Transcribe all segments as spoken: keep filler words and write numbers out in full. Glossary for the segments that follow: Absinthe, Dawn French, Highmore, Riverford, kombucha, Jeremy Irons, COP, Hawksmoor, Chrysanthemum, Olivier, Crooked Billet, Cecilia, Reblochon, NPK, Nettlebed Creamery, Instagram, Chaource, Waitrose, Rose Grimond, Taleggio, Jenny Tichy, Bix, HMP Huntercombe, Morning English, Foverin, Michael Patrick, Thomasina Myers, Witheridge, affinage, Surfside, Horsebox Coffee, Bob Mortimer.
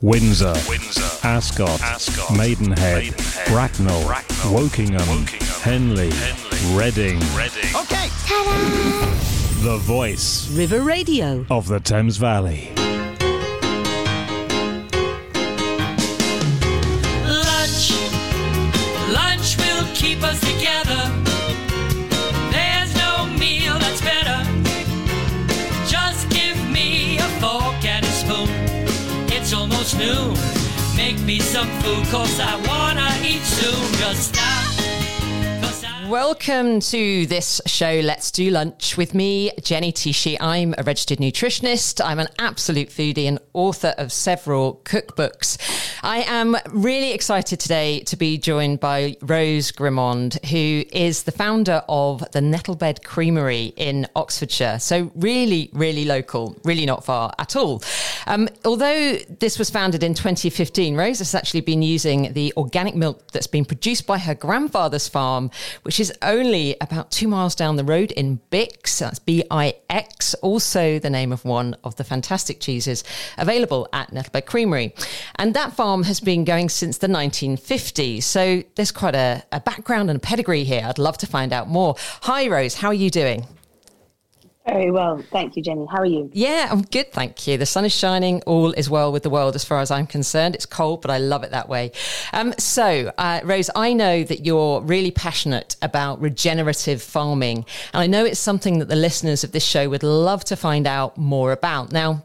Windsor, Windsor, Ascot, Ascot Maidenhead, Maidenhead, Bracknell, Bracknell Wokingham, Wokingham, Henley, Henley Reading. Reading. Okay. Ta-da! The voice, River Radio of the Thames Valley. Lunch, lunch will keep us together. There's no meal that's better. Just give me a fork and a spoon. It's almost noon. Make me some food, cause I wanna eat soon. Just stop. Welcome to this show, Let's Do Lunch, with me, Jenny Tichy. I'm a registered nutritionist. I'm an absolute foodie and author of several cookbooks. I am really excited today to be joined by Rose Grimond, who is the founder of the Nettlebed Creamery in Oxfordshire. So really, really local, really not far at all. Um, although this was founded in twenty fifteen, Rose has actually been using the organic milk that's been produced by her grandfather's farm, which is only about two miles down the road in Bix. That's B I X, also the name of one of the fantastic cheeses available at Nettlebed Creamery. And that farm has been going since the nineteen fifties, so there's quite a, a background and a pedigree here. I'd love to find out more. Hi Rose, how are you doing? Very well, thank you, Jenny. How are you? Yeah, I'm good, thank you. The sun is shining, all is well with the world as far as I'm concerned. It's cold, but I love it that way. Um, so, uh, Rose, I know that you're really passionate about regenerative farming, and I know it's something that the listeners of this show would love to find out more about. Now,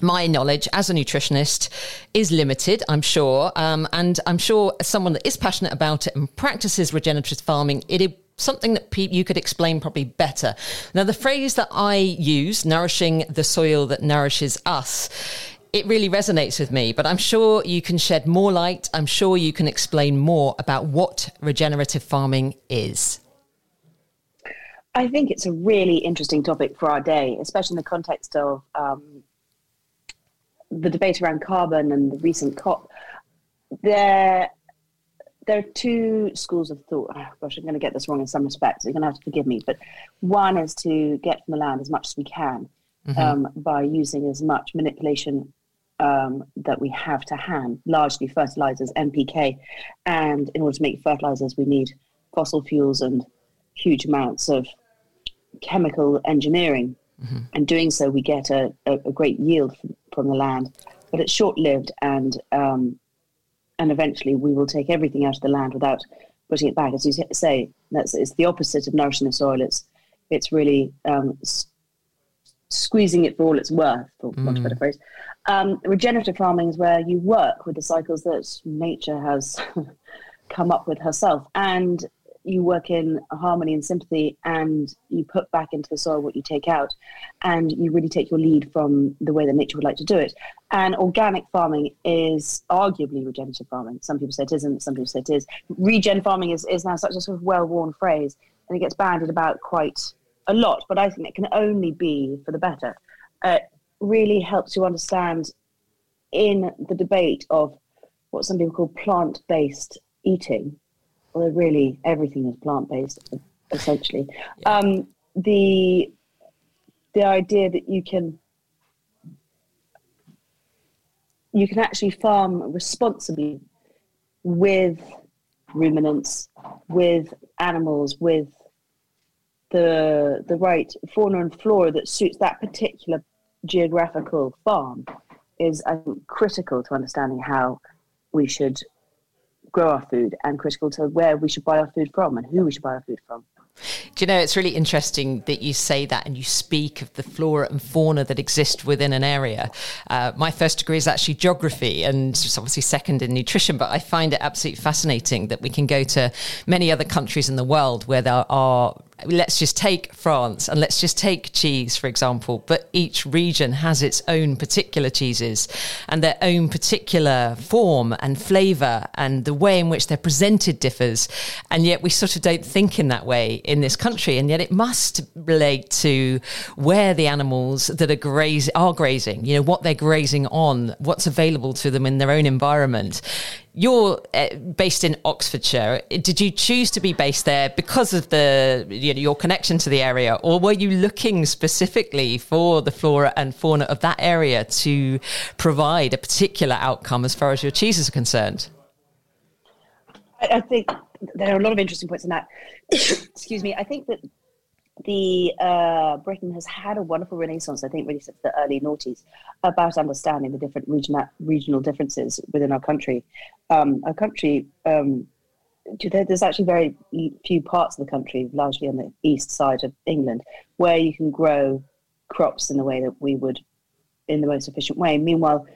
my knowledge as a nutritionist is limited, I'm sure. Um, and I'm sure as someone that is passionate about it and practices regenerative farming, it is something that pe- you could explain probably better. Now, the phrase that I use, nourishing the soil that nourishes us, it really resonates with me, but I'm sure you can shed more light. I'm sure you can explain more about what regenerative farming is. I think it's a really interesting topic for our day, especially in the context of um the debate around carbon and the recent COP. There, there are two schools of thought. Oh, gosh, I'm going to get this wrong in some respects. You're going to have to forgive me. But one is to get from the land as much as we can, mm-hmm. um, by using as much manipulation um, that we have to hand, largely fertilizers, N P K. And in order to make fertilizers, we need fossil fuels and huge amounts of chemical engineering. Mm-hmm. And doing so, we get a, a, a great yield from, from the land, but it's short-lived, and um, and eventually we will take everything out of the land without putting it back. As you say, that's it's the opposite of nourishing the soil. It's it's really um, s- squeezing it for all it's worth, for mm. much better phrase. Um, regenerative farming is where you work with the cycles that nature has come up with herself, and you work in harmony and sympathy, and you put back into the soil what you take out, and you really take your lead from the way that nature would like to do it. And organic farming is arguably regenerative farming. Some people say it isn't, some people say it is. Regen farming is, is now such a sort of well-worn phrase, and it gets bandied about quite a lot, but I think it can only be for the better. Uh, really helps you understand in the debate of what some people call plant-based eating, although really everything is plant-based, essentially. Yeah. Um, the the idea that you can you can actually farm responsibly with ruminants, with animals, with the the right fauna and flora that suits that particular geographical farm is, I think, critical to understanding how we should grow our food, and critical to where we should buy our food from and who we should buy our food from. Do you know, it's really interesting that you say that and you speak of the flora and fauna that exist within an area. Uh, my first degree is actually geography, and it's obviously second in nutrition, but I find it absolutely fascinating that we can go to many other countries in the world where there are, let's just take France and let's just take cheese, for example, but each region has its own particular cheeses and their own particular form and flavour, and the way in which they're presented differs. And yet we sort of don't think in that way in this country, and yet it must relate to where the animals that are, graz- are grazing, you know, what they're grazing on, what's available to them in their own environment. You're based in Oxfordshire. Did you choose to be based there because of the you know, your connection to the area, or were you looking specifically for the flora and fauna of that area to provide a particular outcome as far as your cheeses are concerned? I think there are a lot of interesting points in that. Excuse me. I think that the uh, Britain has had a wonderful renaissance, I think, really since the early noughties, about understanding the different regional regional differences within our country. Um, our country, um, there's actually very few parts of the country, largely on the east side of England, where you can grow crops in the way that we would, in the most efficient way. Meanwhile,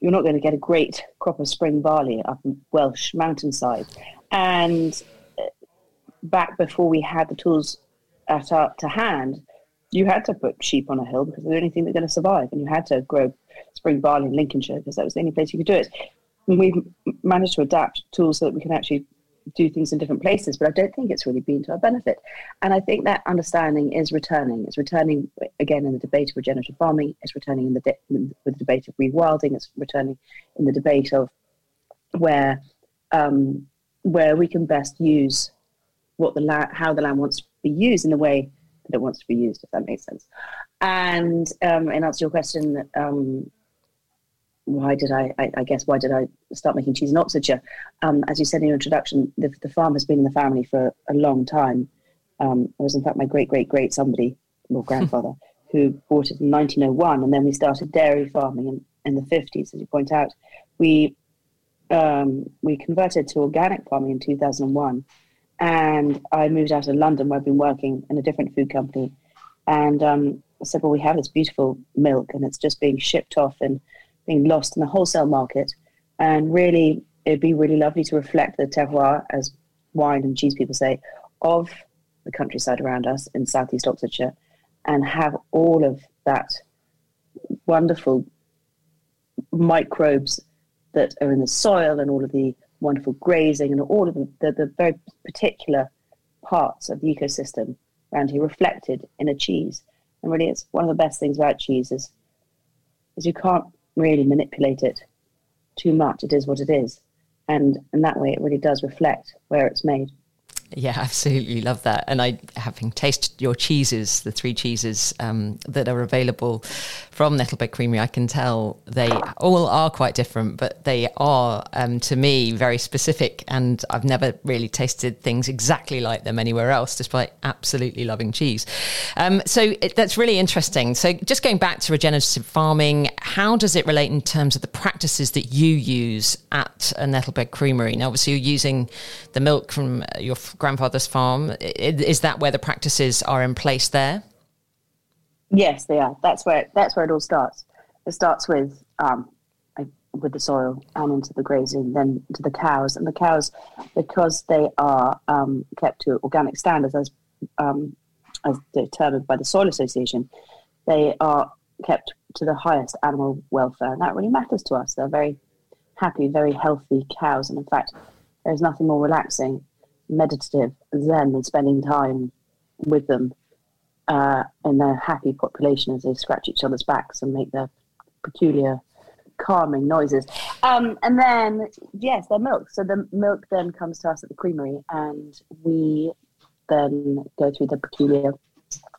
you're not going to get a great crop of spring barley up in Welsh mountainside. And back before we had the tools at our, to hand, you had to put sheep on a hill because they're the only thing that's going to survive. And you had to grow spring barley in Lincolnshire because that was the only place you could do it. And we've managed to adapt tools so that we can actually do things in different places, but I don't think it's really been to our benefit. And I think that understanding is returning. It's returning, again, in the debate of regenerative farming. It's returning in the, de- in the debate of rewilding. It's returning in the debate of where um, where we can best use what the la- how the land wants to be used in the way that it wants to be used, if that makes sense. And um, in answer to your question, um, why did I, I, I guess, why did I start making cheese in Oxfordshire? Um, as you said in your introduction, the, the farm has been in the family for a long time. Um, it was, in fact, my great-great-great somebody, or grandfather, who bought it in nineteen oh one, and then we started dairy farming in, in the fifties, as you point out. We um, we converted to organic farming in two thousand one, and I moved out of London, where I've been working in a different food company, and um, I said, well, we have this beautiful milk, and it's just being shipped off and being lost in the wholesale market, and really it'd be really lovely to reflect the terroir, as wine and cheese people say, of the countryside around us in southeast Oxfordshire, and have all of that wonderful microbes that are in the soil and all of the wonderful grazing and all of the, the, the very particular parts of the ecosystem around here reflected in a cheese. And really, it's one of the best things about cheese is, is you can't really manipulate it too much. It is what it is, and in that way it really does reflect where it's made. Yeah, absolutely love that. And I, having tasted your cheeses, the three cheeses um, that are available from Nettlebed Creamery, I can tell they all are quite different, but they are, um, to me, very specific. And I've never really tasted things exactly like them anywhere else, despite absolutely loving cheese. Um, so it, that's really interesting. So just going back to regenerative farming, how does it relate in terms of the practices that you use at a Nettlebed Creamery? Now, obviously, you're using the milk from your grandfather's farm. Is that where the practices are in place there? Yes, they are. That's where that's where it all starts. It starts with um, with the soil and into the grazing, then to the cows. And the cows, because they are um, kept to organic standards as um, as determined by the Soil Association, they are kept to the highest animal welfare, and that really matters to us. They're very happy, very healthy cows, and in fact, there's nothing more relaxing, meditative, zen, and spending time with them uh, in their happy population as they scratch each other's backs and make their peculiar calming noises. Um, and then, yes, their milk. So the milk then comes to us at the creamery, and we then go through the peculiar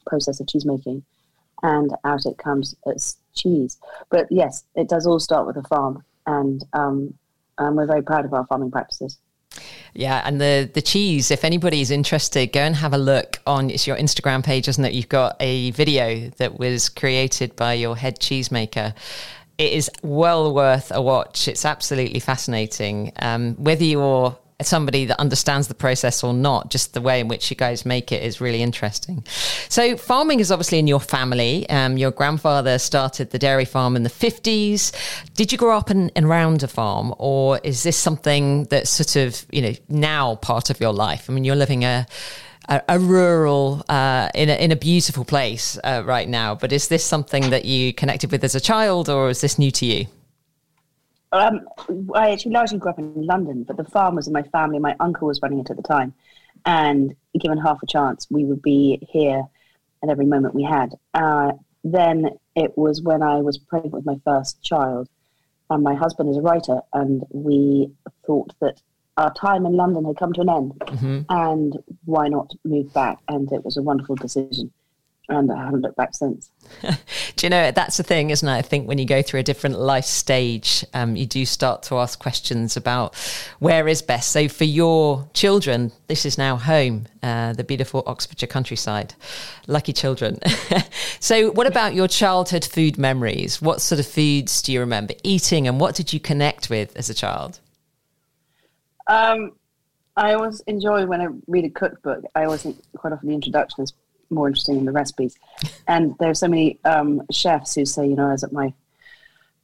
process of cheese making, and out it comes as cheese. But yes, it does all start with a farm, and um, and we're very proud of our farming practices. Yeah, and the the cheese, if anybody's interested, go and have a look on, it's your Instagram page, isn't it? You've got a video that was created by your head cheesemaker. It is well worth a watch. It's absolutely fascinating. Um, whether you're somebody that understands the process or not, just the way in which you guys make it is really interesting. So farming is obviously in your family. Um, your grandfather started the dairy farm in the fifties. Did you grow up in, in around a farm, or is this something that's sort of, you know, now part of your life? I mean, you're living a a, a rural, uh, in, a, in a beautiful place uh, right now, but is this something that you connected with as a child, or is this new to you? Um, I actually largely grew up in London, but the farm was in my family. My uncle was running it at the time, and given half a chance, we would be here at every moment we had. Uh, then it was when I was pregnant with my first child, and my husband is a writer, and we thought that our time in London had come to an end, mm-hmm. and why not move back? And it was a wonderful decision. And I haven't looked back since. Do you know, that's the thing, isn't it? I think when you go through a different life stage, um, you do start to ask questions about where is best. So for your children, this is now home, uh, the beautiful Oxfordshire countryside. Lucky children. So what about your childhood food memories? What sort of foods do you remember eating, and what did you connect with as a child? Um, I always enjoy when I read a cookbook. I always think quite often the introduction is more interesting than the recipes, and there's so many um chefs who say, you know, I was at my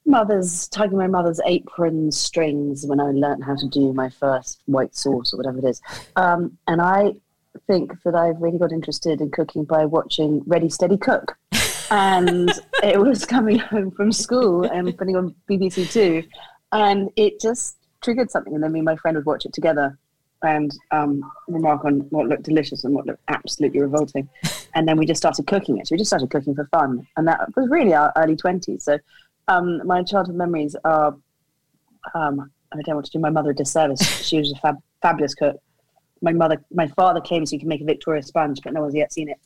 mother's tugging my mother's apron strings when I learned how to do my first white sauce or whatever it is, um and I think that I've really got interested in cooking by watching Ready Steady Cook, and it was coming home from school and putting on B B C Two, and it just triggered something, and then me and my friend would watch it together and um, remark on what looked delicious and what looked absolutely revolting. And then we just started cooking it. So we just started cooking for fun. And that was really our early twenties. So um, my childhood memories are, um, I don't want to do my mother a disservice. She was a fab- fabulous cook. My mother, my father came so you can make a Victoria sponge, but no one's yet seen it.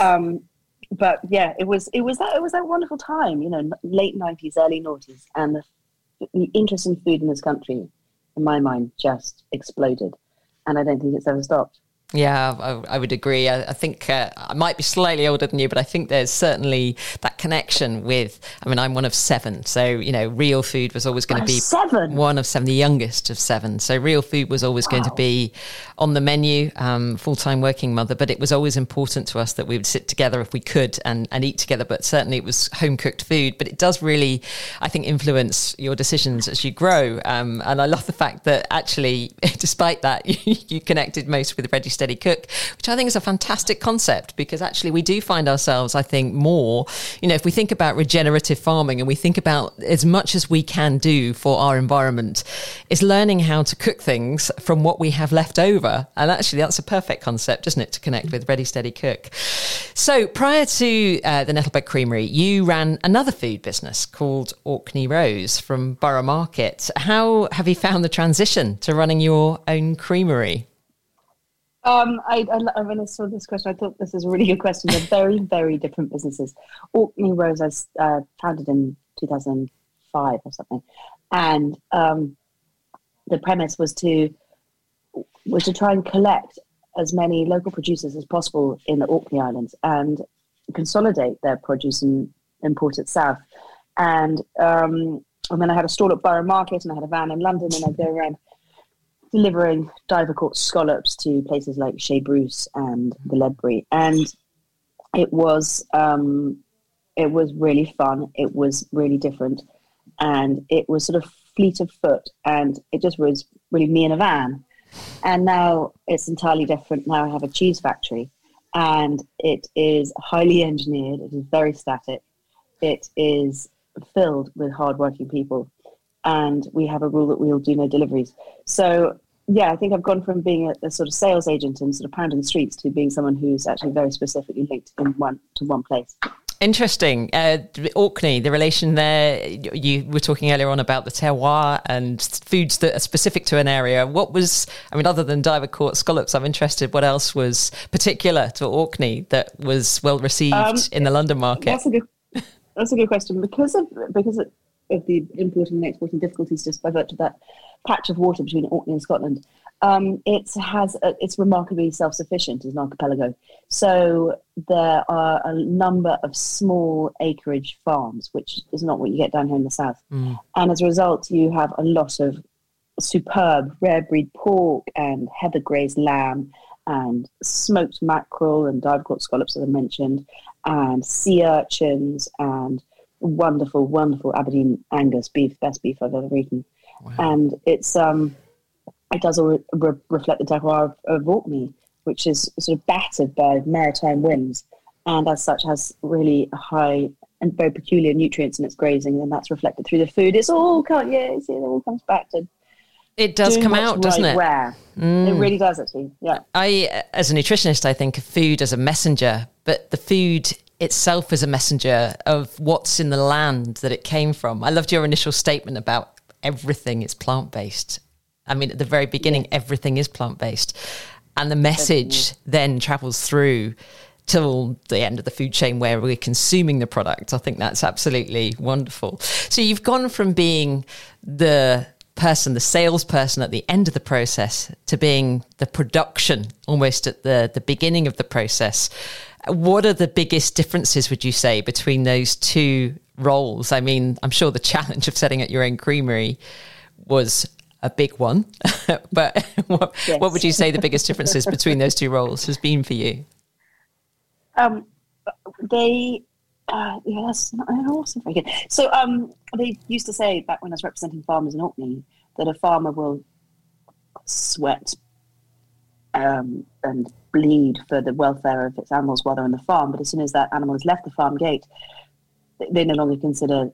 Um, but yeah, it was it was that it was that wonderful time, you know, late nineties, early noughties. And the, the interest in food in this country, in my mind, just exploded. And I don't think it's ever stopped. Yeah, I, I would agree. I, I think uh, I might be slightly older than you, but I think there's certainly that connection with, I mean, I'm one of seven. So, you know, real food was always going to be seven. one of seven, the youngest of seven. So real food was always wow. going to be on the menu, um, full-time working mother. But it was always important to us that we would sit together if we could and, and eat together. But certainly it was home-cooked food. But it does really, I think, influence your decisions as you grow. Um, and I love the fact that actually, despite that, you, you connected most with Ready Steady Cook, which I think is a fantastic concept, because actually we do find ourselves, I think, more, you know, if we think about regenerative farming and we think about as much as we can do for our environment, is learning how to cook things from what we have left over. And actually that's a perfect concept, isn't it, to connect with Ready Steady Cook. So prior to uh, the Nettlebed Creamery, you ran another food business called Orkney Rose from Borough Market. How have you found the transition to running your own creamery? Um, I, I, when I saw this question, I thought this is a really good question. They're very, very different businesses. Orkney Rose, I uh, founded in two thousand five or something, and um, the premise was to was to try and collect as many local producers as possible in the Orkney Islands and consolidate their produce and import it south. And um, and then I had a stall at Borough Market, and I had a van in London, and I'd go around delivering Divercourt scallops to places like Shea Bruce and the Ledbury, and it was um, it was really fun. It was really different, and it was sort of fleet of foot, and it just was really me in a van. And now it's entirely different. Now I have a cheese factory, and it is highly engineered. It is very static. It is filled with hardworking people. And we have a rule that we'll do no deliveries. So, yeah, I think I've gone from being a, a sort of sales agent and sort of pounding the streets to being someone who's actually very specifically linked in one to one place. Interesting. Uh, Orkney, the relation there, you were talking earlier on about the terroir and foods that are specific to an area. What was, I mean, other than Divercourt scallops, I'm interested, what else was particular to Orkney that was well received um, in the London market? That's a good, that's a good question. Because of, because of, of the importing and exporting difficulties just by virtue of that patch of water between Orkney and Scotland, um, it has a, it's remarkably self-sufficient as an archipelago. So there are a number of small acreage farms, which is not what you get down here in the south. Mm. And as a result, you have a lot of superb rare breed pork and heather grazed lamb and smoked mackerel and Divercourt scallops, as I mentioned, and sea urchins and wonderful, wonderful Aberdeen Angus beef, best beef I've ever eaten. Wow. And it's um, it does re- re- reflect the terroir of, of Orkney, which is sort of battered by maritime winds, and as such has really high and very peculiar nutrients in its grazing, and that's reflected through the food. It's all can't yeah, it's, it all comes back to. It does come out, doesn't it? Mm. It really does, actually. Yeah. I, as a nutritionist, I think of food as a messenger, but the food itself is a messenger of what's in the land that it came from. I loved your initial statement about everything is plant-based. I mean, at the very beginning, yeah. everything is plant-based. And the message Definitely. then travels through till the end of the food chain where we're consuming the product. I think that's absolutely wonderful. So you've gone from being the person, the salesperson at the end of the process, to being the production almost at the, the beginning of the process. What are the biggest differences, would you say, between those two roles? I mean, I'm sure the challenge of setting up your own creamery was a big one, but what, yes. what would you say the biggest differences between those two roles has been for you? Um, they, uh, yeah, that's not, also very good. So um, they used to say back when I was representing farmers in Orkney that a farmer will sweat um, and bleed for the welfare of its animals while they're on the farm, but as soon as that animal has left the farm gate, they no longer consider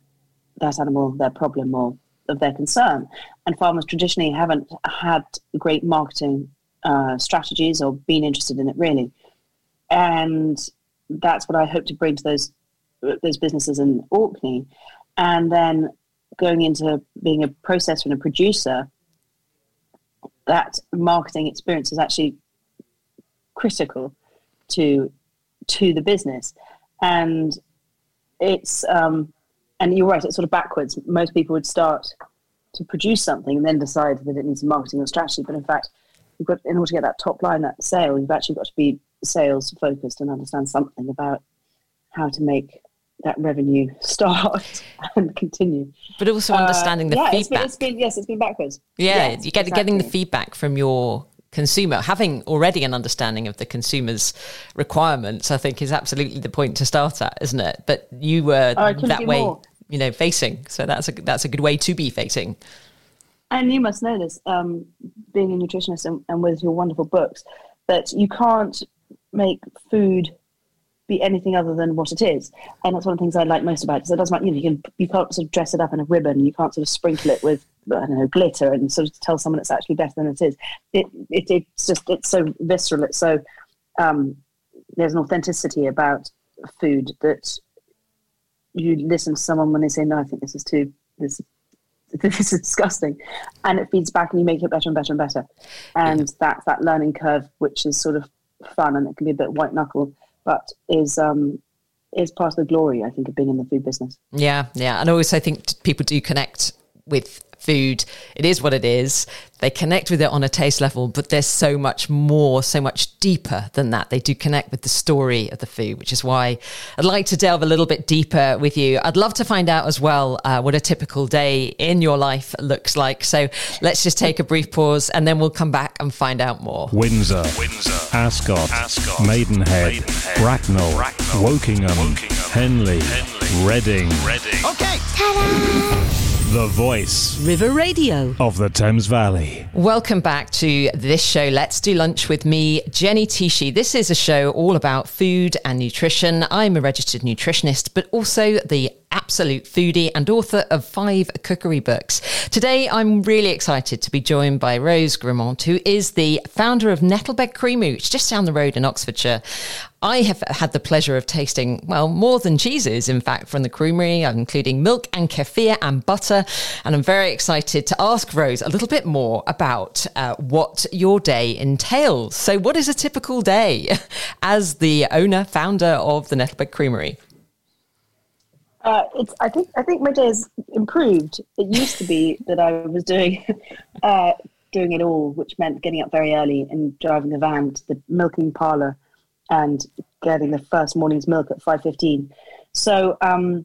that animal their problem or of their concern. And farmers traditionally haven't had great marketing uh, strategies or been interested in it really. And that's what I hope to bring to those those businesses in Orkney. And then going into being a processor and a producer, that marketing experience is actually critical to to the business. And it's um, and you're right, it's sort of backwards. Most people would start to produce something and then decide that it needs marketing or strategy. But in fact, you've got, in order to get that top line, that sale, you've actually got to be sales focused and understand something about how to make that revenue start and continue, but also understanding uh, the yeah, feedback. It's been, it's been, yes, it's been backwards. Yeah, yes, you get exactly. getting the feedback from your consumer, having already an understanding of the consumer's requirements, I think is absolutely the point to start at, isn't it? But you were oh, that way, more. you know, facing. So that's a that's a good way to be facing. And you must know this, um, being a nutritionist and, and with your wonderful books, that you can't make food be anything other than what it is, and that's one of the things I like most about it. So it doesn't matter, you know, you can you can't sort of dress it up in a ribbon, you can't sort of sprinkle it with I don't know glitter and sort of tell someone it's actually better than it is. It, it it's just it's so visceral. It's so um, there's an authenticity about food that you listen to someone when they say, "No, I think this is too this." This is disgusting," and it feeds back and you make it better and better and better, and yeah. that's that learning curve, which is sort of fun, and it can be a bit white knuckle, but is um is part of the glory, I think, of being in the food business. Yeah, yeah. And also I think people do connect with food. It is what it is. They connect with it on a taste level, but there's so much more, so much deeper than that. They do connect with the story of the food, which is why I'd like to delve a little bit deeper with you. I'd love to find out as well uh, what a typical day in your life looks like. So let's just take a brief pause and then we'll come back and find out more. Windsor, Windsor, Ascot, Ascot, Maidenhead, Maidenhead Bracknell, Bracknell, Wokingham, Wokingham Henley, Henley, Reading. Reading. Okay. Ta-da! The voice, River Radio of the Thames Valley. Welcome back to this show, Let's Do Lunch with me, Jenny Tichy. This is a show all about food and nutrition. I'm a registered nutritionist, but also the absolute foodie and author of five cookery books. Today, I'm really excited to be joined by Rose Grimond, who is the founder of Nettlebed Creamery, which is just down the road in Oxfordshire. I have had the pleasure of tasting, well, more than cheeses, in fact, from the creamery, including milk and kefir and butter. And I'm very excited to ask Rose a little bit more about uh, what your day entails. So what is a typical day as the owner, founder of the Nettlebed Creamery? Uh, it's, I think I think my day has improved. It used to be that I was doing uh, doing it all, which meant getting up very early and driving the van to the milking parlour and getting the first morning's milk at five fifteen. So um,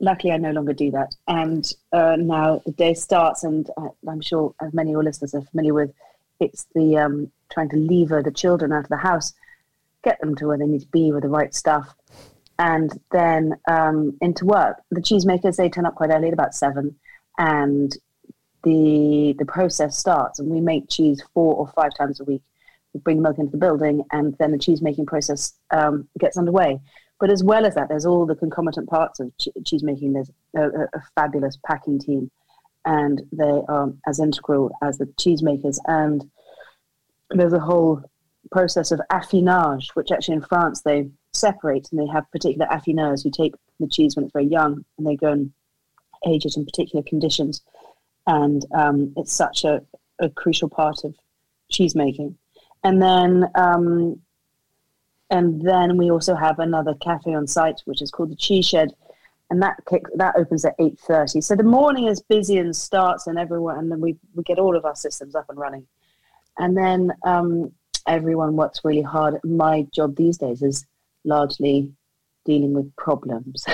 luckily I no longer do that. And uh, now the day starts, and I'm sure as many of your listeners are familiar with, it's the um, trying to lever the children out of the house, get them to where they need to be with the right stuff, and then um, into work. The cheesemakers, they turn up quite early at about seven, and the the process starts, and we make cheese four or five times a week. We bring the milk into the building, and then the cheese-making process um, gets underway. But as well as that, there's all the concomitant parts of che- cheese-making. There's a, a fabulous packing team, and they are as integral as the cheesemakers. And there's a whole process of affinage, which actually in France they separate, and they have particular affineurs who take the cheese when it's very young and they go and age it in particular conditions, and um, it's such a a crucial part of cheese making. And then um, and then we also have another cafe on site, which is called the Cheese Shed, and that kick, that opens at eight thirty. So the morning is busy and starts, and everyone, and then we, we get all of our systems up and running. And then um, everyone works really hard. My job these days is largely dealing with problems.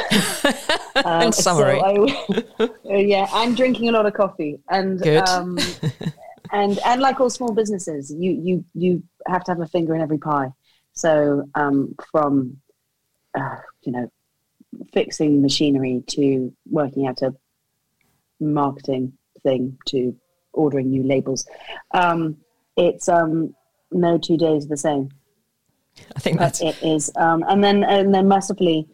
um, In summary. So I, yeah, I'm drinking a lot of coffee. And Good. Um, and and like all small businesses, you you you have to have a finger in every pie. So um, from, uh, you know, fixing machinery to working out a marketing thing to ordering new labels. Um, it's um, no two days are the same. I think that's but it is, um, and then and then mercifully,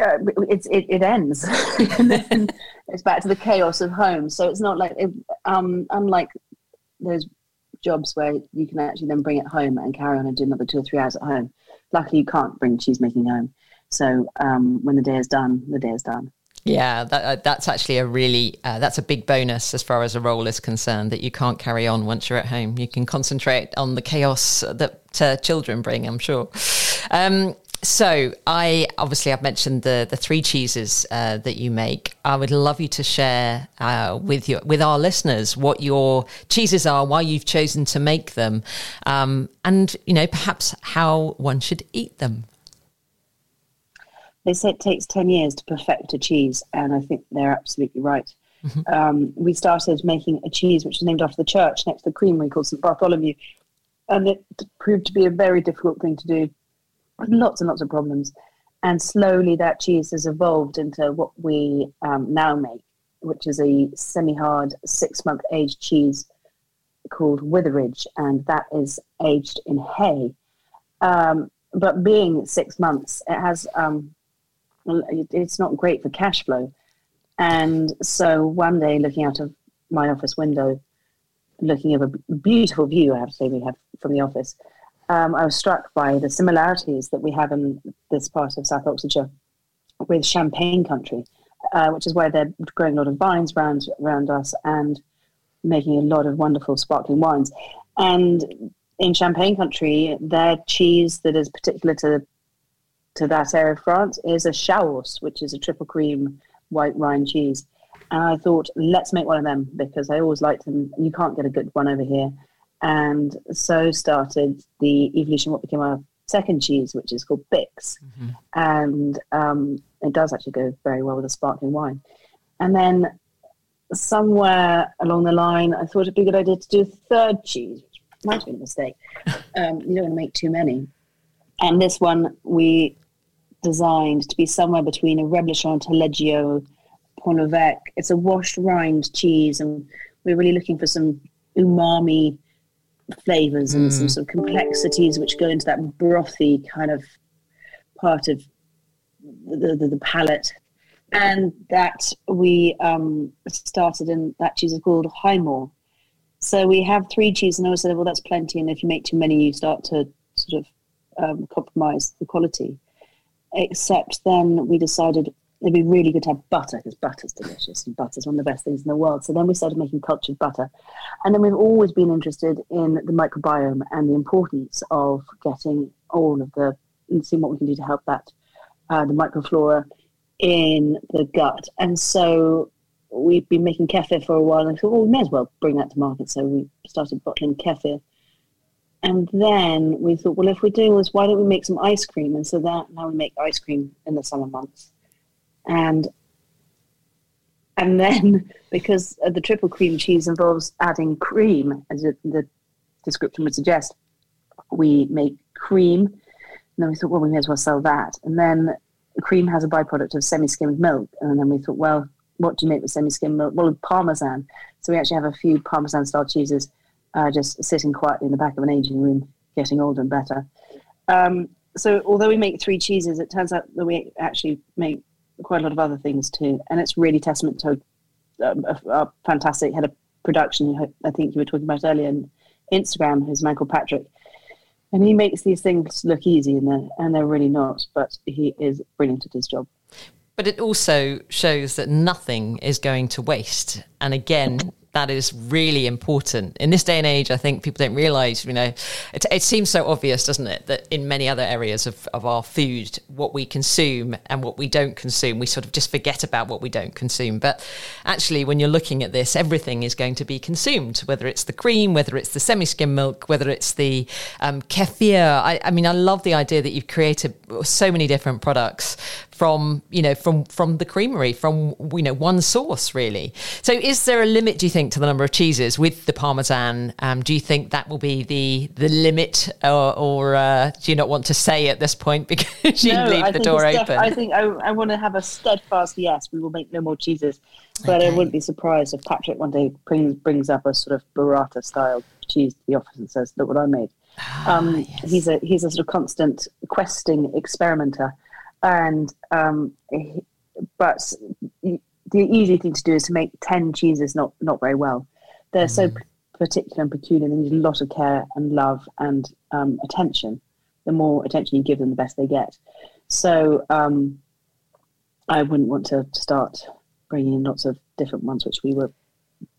uh, it's it, it ends. And then it's back to the chaos of home. So it's not like it, um, unlike those jobs where you can actually then bring it home and carry on and do another two or three hours at home. Luckily, you can't bring cheese making home. So um, when the day is done, the day is done. Yeah, that, uh, that's actually a really, uh, that's a big bonus as far as a role is concerned, that you can't carry on once you're at home. You can concentrate on the chaos that uh, children bring, I'm sure. Um, so I, obviously I've mentioned the the three cheeses uh, that you make. I would love you to share uh, with your, with our listeners what your cheeses are, why you've chosen to make them, um, and, you know, perhaps how one should eat them. They say it takes ten years to perfect a cheese, and I think they're absolutely right. Mm-hmm. Um, we started making a cheese which was named after the church next to the creamery called Saint Bartholomew, and it proved to be a very difficult thing to do, with lots and lots of problems. And slowly that cheese has evolved into what we um, now make, which is a semi-hard six-month aged cheese called Witheridge, and that is aged in hay. Um, but being six months, it has... Um, it's not great for cash flow. And so one day, looking out of my office window, looking at a beautiful view, I have to say, we have from the office, um, I was struck by the similarities that we have in this part of South Oxfordshire with Champagne country, uh, which is where they're growing a lot of vines around, around us and making a lot of wonderful sparkling wines. And in Champagne country, their cheese that is particular to to that area of France is a Chaource, which is a triple cream white Rhine cheese. And I thought, let's make one of them, because I always liked them. You can't get a good one over here. And so started the evolution of what became our second cheese, which is called Bix. Mm-hmm. And um, it does actually go very well with a sparkling wine. And then somewhere along the line, I thought it'd be a good idea to do a third cheese, which might have been a mistake. Um, you don't want to make too many. And this one we designed to be somewhere between a Reblochon, Taleggio, Pont l'Evêque. It's a washed rind cheese, and we're really looking for some umami flavours and mm. some sort of complexities which go into that brothy kind of part of the, the, the palate. And that we um, started in, that cheese is called Highmore. So we have three cheeses, and I always said, well, that's plenty, and if you make too many, you start to sort of Um, compromise the quality. Except then we decided it'd be really good to have butter, because butter's delicious, and butter's one of the best things in the world. So then we started making cultured butter, and then we've always been interested in the microbiome and the importance of getting all of the and seeing what we can do to help that uh, the microflora in the gut. And so we've been making kefir for a while, and I thought, well, we may as well bring that to market. So we started bottling kefir. And then we thought, well, if we're doing this, why don't we make some ice cream? And so that now we make ice cream in the summer months. And and then, because the triple cream cheese involves adding cream, as the description would suggest, we make cream. And then we thought, well, we may as well sell that. And then cream has a byproduct of semi-skimmed milk. And then we thought, well, what do you make with semi-skimmed milk? Well, Parmesan. So we actually have a few Parmesan-style cheeses. Uh, just sitting quietly in the back of an aging room, getting older and better. Um, so although we make three cheeses, it turns out that we actually make quite a lot of other things too. And it's really testament to um, a, a fantastic head of production, I think you were talking about earlier, on Instagram, who's Michael Patrick. And he makes these things look easy, and they're, and they're really not, but he is brilliant at his job. But it also shows that nothing is going to waste. And again, that is really important. In this day and age, I think people don't realise, you know, it, it seems so obvious, doesn't it, that in many other areas of, of our food, what we consume and what we don't consume, we sort of just forget about what we don't consume. But actually, when you're looking at this, everything is going to be consumed, whether it's the cream, whether it's the semi-skim milk, whether it's the um, kefir. I, I mean, I love the idea that you've created so many different products from, you know, from, from the creamery, from, you know, one source, really. So is there a limit, do you think, to the number of cheeses with the Parmesan? Um, do you think that will be the the limit, or, or uh, do you not want to say at this point because you no, leave I the door def- open? I think I, I want to have a steadfast yes, we will make no more cheeses. But okay. I wouldn't be surprised if Patrick one day brings, brings up a sort of burrata-style cheese to the office and says, look what I made. Ah, um, yes. He's a he's a sort of constant questing experimenter. and um, he, But... He, the easy thing to do is to make ten cheeses not, not very well. They're mm. so p- particular and peculiar. They need a lot of care and love and um, attention. The more attention you give them, the best they get. So um, I wouldn't want to start bringing in lots of different ones, which we were,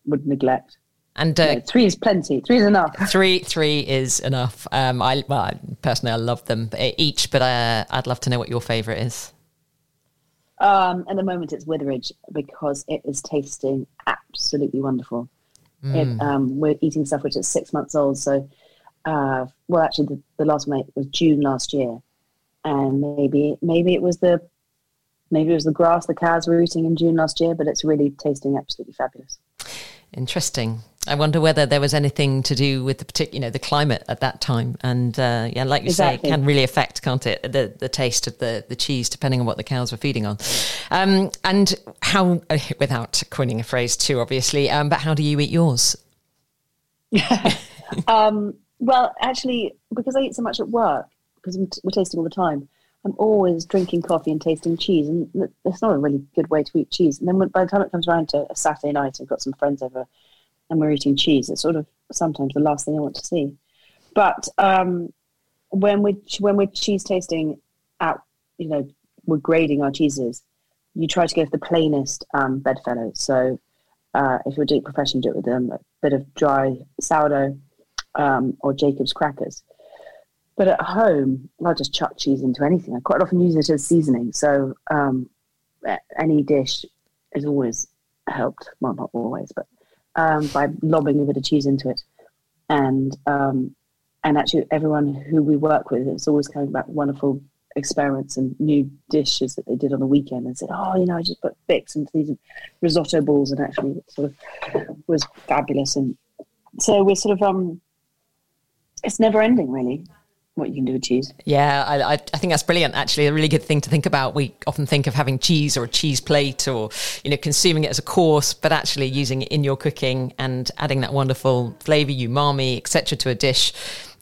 would neglect. And uh, no, three is plenty. Three is enough. Three, three is enough. Um, I, well, I personally, I love them each, but uh, I'd love to know what your favourite is. Um, at the moment, it's Witheridge because it is tasting absolutely wonderful. Mm. It, um, we're eating stuff which is six months old. So, uh, well, actually, the, the last one was June last year, and maybe maybe it was the maybe it was the grass the cows were eating in June last year. But it's really tasting absolutely fabulous. Interesting. I wonder whether there was anything to do with the particular, you know, the climate at that time. And uh, yeah, like you exactly. say, it can really affect, can't it, the the taste of the, the cheese, depending on what the cows were feeding on. Um, and how, without coining a phrase too, obviously, um, but how do you eat yours? um, well, actually, because I eat so much at work, because we're tasting all the time, I'm always drinking coffee and tasting cheese, and that's not a really good way to eat cheese. And then by the time it comes around to a Saturday night, I've got some friends over, and we're eating cheese. It's sort of sometimes the last thing I want to see. But um, when we when we're cheese tasting out, you know, we're grading our cheeses. You try to go for the plainest um, bedfellow. So uh, if you're doing profession, do it with um, a bit of dry sourdough um, or Jacob's crackers. But at home, I'll just chuck cheese into anything. I quite often use it as seasoning. So um, any dish is always helped. Well, not always, but Um, by lobbing a bit of cheese into it. And um, and actually everyone who we work with, it's always coming back wonderful experiments and new dishes that they did on the weekend and said, oh, you know, I just put Bix into these risotto balls, and actually it sort of was fabulous. And so we're sort of, um, it's never ending really, what you can do with cheese. Yeah, I, I think that's brilliant, actually, a really good thing to think about. We often think of having cheese or a cheese plate or, you know, consuming it as a course, but actually using it in your cooking and adding that wonderful flavour, umami, et cetera to a dish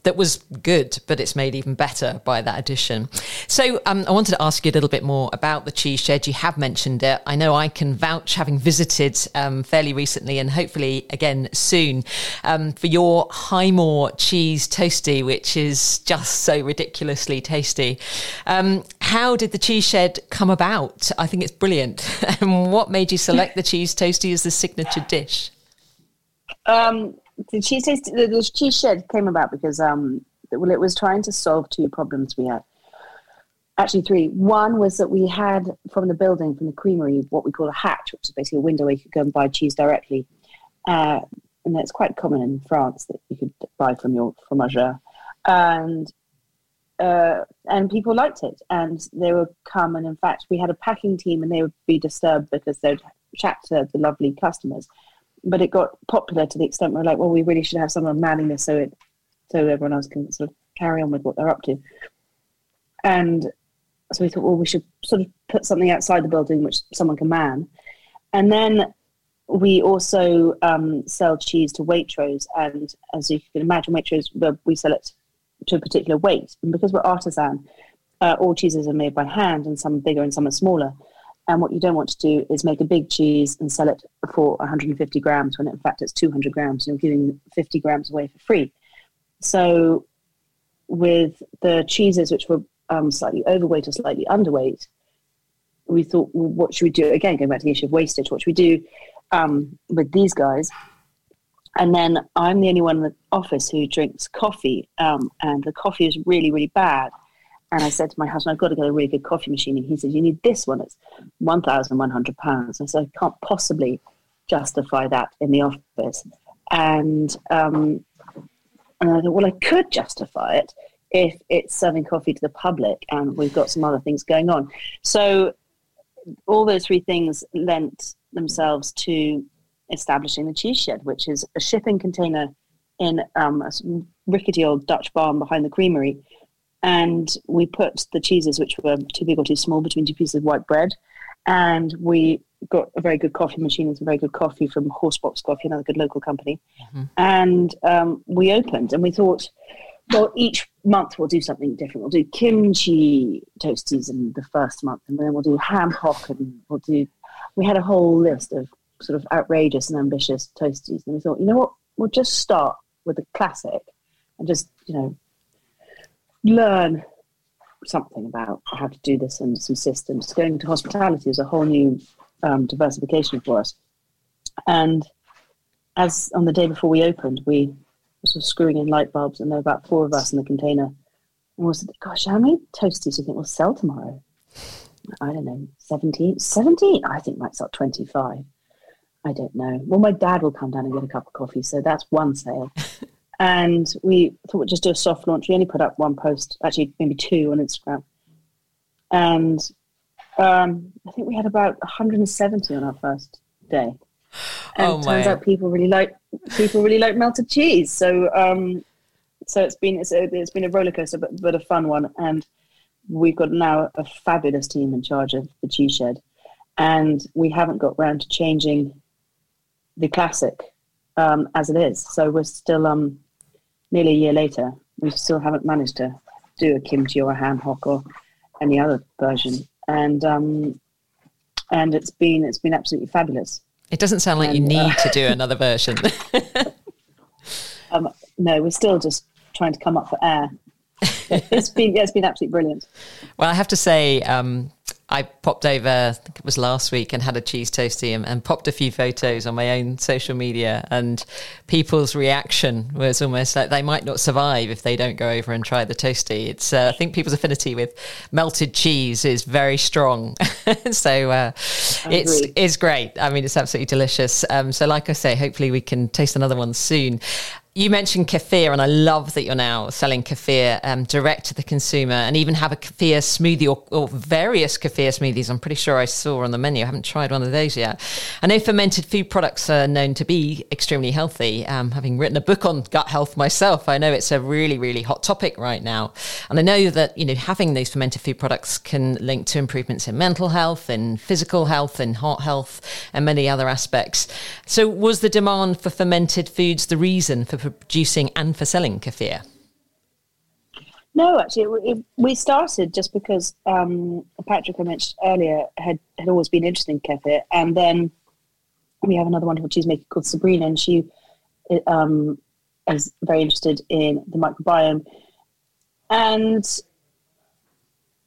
that was good, but it's made even better by that addition. So um, I wanted to ask you a little bit more about the cheese shed. You have mentioned it. I know I can vouch, having visited um, fairly recently and hopefully again soon, um, for your Highmore cheese toastie, which is just so ridiculously tasty. Um, how did the cheese shed come about? I think it's brilliant. And what made you select the cheese toastie as the signature dish? Um. The cheese, taste, the, the cheese shed came about because um, well, it was trying to solve two problems we had. Actually, three. One was that we had from the building, from the creamery, what we call a hatch, which is basically a window where you could go and buy cheese directly. Uh, and that's quite common in France that you could buy from your fromager. And, uh, and people liked it. And they would come, and in fact, we had a packing team, and they would be disturbed because they'd chat to the lovely customers. But it got popular to the extent where, like, well, we really should have someone manning this so it, so everyone else can sort of carry on with what they're up to. And so we thought, well, we should sort of put something outside the building which someone can man. And then we also um, sell cheese to Waitrose. And as you can imagine, Waitrose, we sell it to a particular weight. And because we're artisan, uh, all cheeses are made by hand, and some are bigger and some are smaller. And what you don't want to do is make a big cheese and sell it for one hundred fifty grams when in fact it's two hundred grams, and you're giving fifty grams away for free. So with the cheeses which were um, slightly overweight or slightly underweight, we thought, well, what should we do? Again, going back to the issue of wastage, what should we do um, with these guys? And then I'm the only one in the office who drinks coffee, um, and the coffee is really, really bad. And I said to my husband, I've got to get a really good coffee machine. And he said, you need this one. It's eleven hundred pounds. I said, I can't possibly justify that in the office. And, um, and I thought, well, I could justify it if it's serving coffee to the public and we've got some other things going on. So all those three things lent themselves to establishing the cheese shed, which is a shipping container in um, a rickety old Dutch barn behind the creamery. And we put the cheeses, which were too big or too small, between two pieces of white bread. And we got a very good coffee machine and some very good coffee from Horsebox Coffee, another good local company. Mm-hmm. And um, we opened, and we thought, well, each month we'll do something different. We'll do kimchi toasties in the first month, and then we'll do ham hock, and we'll do... We had a whole list of sort of outrageous and ambitious toasties, and we thought, you know what, we'll just start with the classic and just, you know, learn something about how to do this and some systems. Going to hospitality is a whole new um, diversification for us. And as on the day before we opened, we... sort of screwing in light bulbs, and there were about four of us in the container. And we said, gosh, how many toasties do you think we'll sell tomorrow? I don't know, seventeen? seventeen? I think might sell twenty-five. I don't know. Well, my dad will come down and get a cup of coffee, so that's one sale. And we thought we'd just do a soft launch. We only put up one post, actually maybe two on Instagram. And um, I think we had about one hundred seventy on our first day. And oh, it turns out people really like people really like melted cheese. So, um, so it's been it's, a, it's been a roller coaster, but but a fun one. And we've got now a fabulous team in charge of the cheese shed, and we haven't got round to changing the classic um, as it is. So we're still um, nearly a year later. We still haven't managed to do a kimchi or a ham hock or any other version. And um, and it's been it's been absolutely fabulous. It doesn't sound like and, you need uh, to do another version. um, no, we're still just trying to come up for air. It's been, yeah, it's been absolutely brilliant. Well, I have to say, um, I popped over, I think it was last week, and had a cheese toastie and, and popped a few photos on my own social media, and people's reaction was almost like they might not survive if they don't go over and try the toastie. It's, uh, I think people's affinity with melted cheese is very strong. so uh, it's, it's great. I mean, it's absolutely delicious. Um, so like I say, hopefully we can taste another one soon. You mentioned kefir, and I love that you're now selling kefir um, direct to the consumer, and even have a kefir smoothie or, or various kefir smoothies. I'm pretty sure I saw on the menu. I haven't tried one of those yet. I know fermented food products are known to be extremely healthy. Um, having written a book on gut health myself, I know it's a really, really hot topic right now. And I know that, you know, having these fermented food products can link to improvements in mental health, in physical health, in heart health, and many other aspects. So was the demand for fermented foods the reason for producing and for selling kefir? No, actually, it, it, we started just because um, Patrick, I mentioned earlier, had, had always been interested in kefir. And then we have another wonderful cheesemaker called Sabrina, and she um, is very interested in the microbiome. And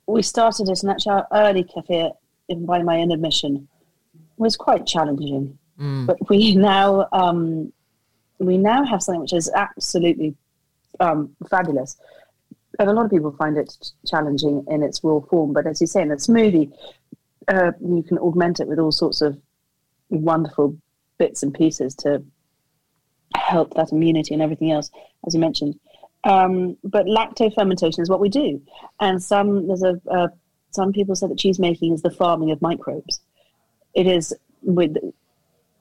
we started this, and actually our early kefir, even by my own admission, was quite challenging. Mm. But we now... Um, we now have something which is absolutely um, fabulous. And a lot of people find it challenging in its raw form. But as you say, in a smoothie, uh, you can augment it with all sorts of wonderful bits and pieces to help that immunity and everything else, as you mentioned. Um, but lacto fermentation is what we do. And some there's a uh, some people say that cheese making is the farming of microbes. It is with...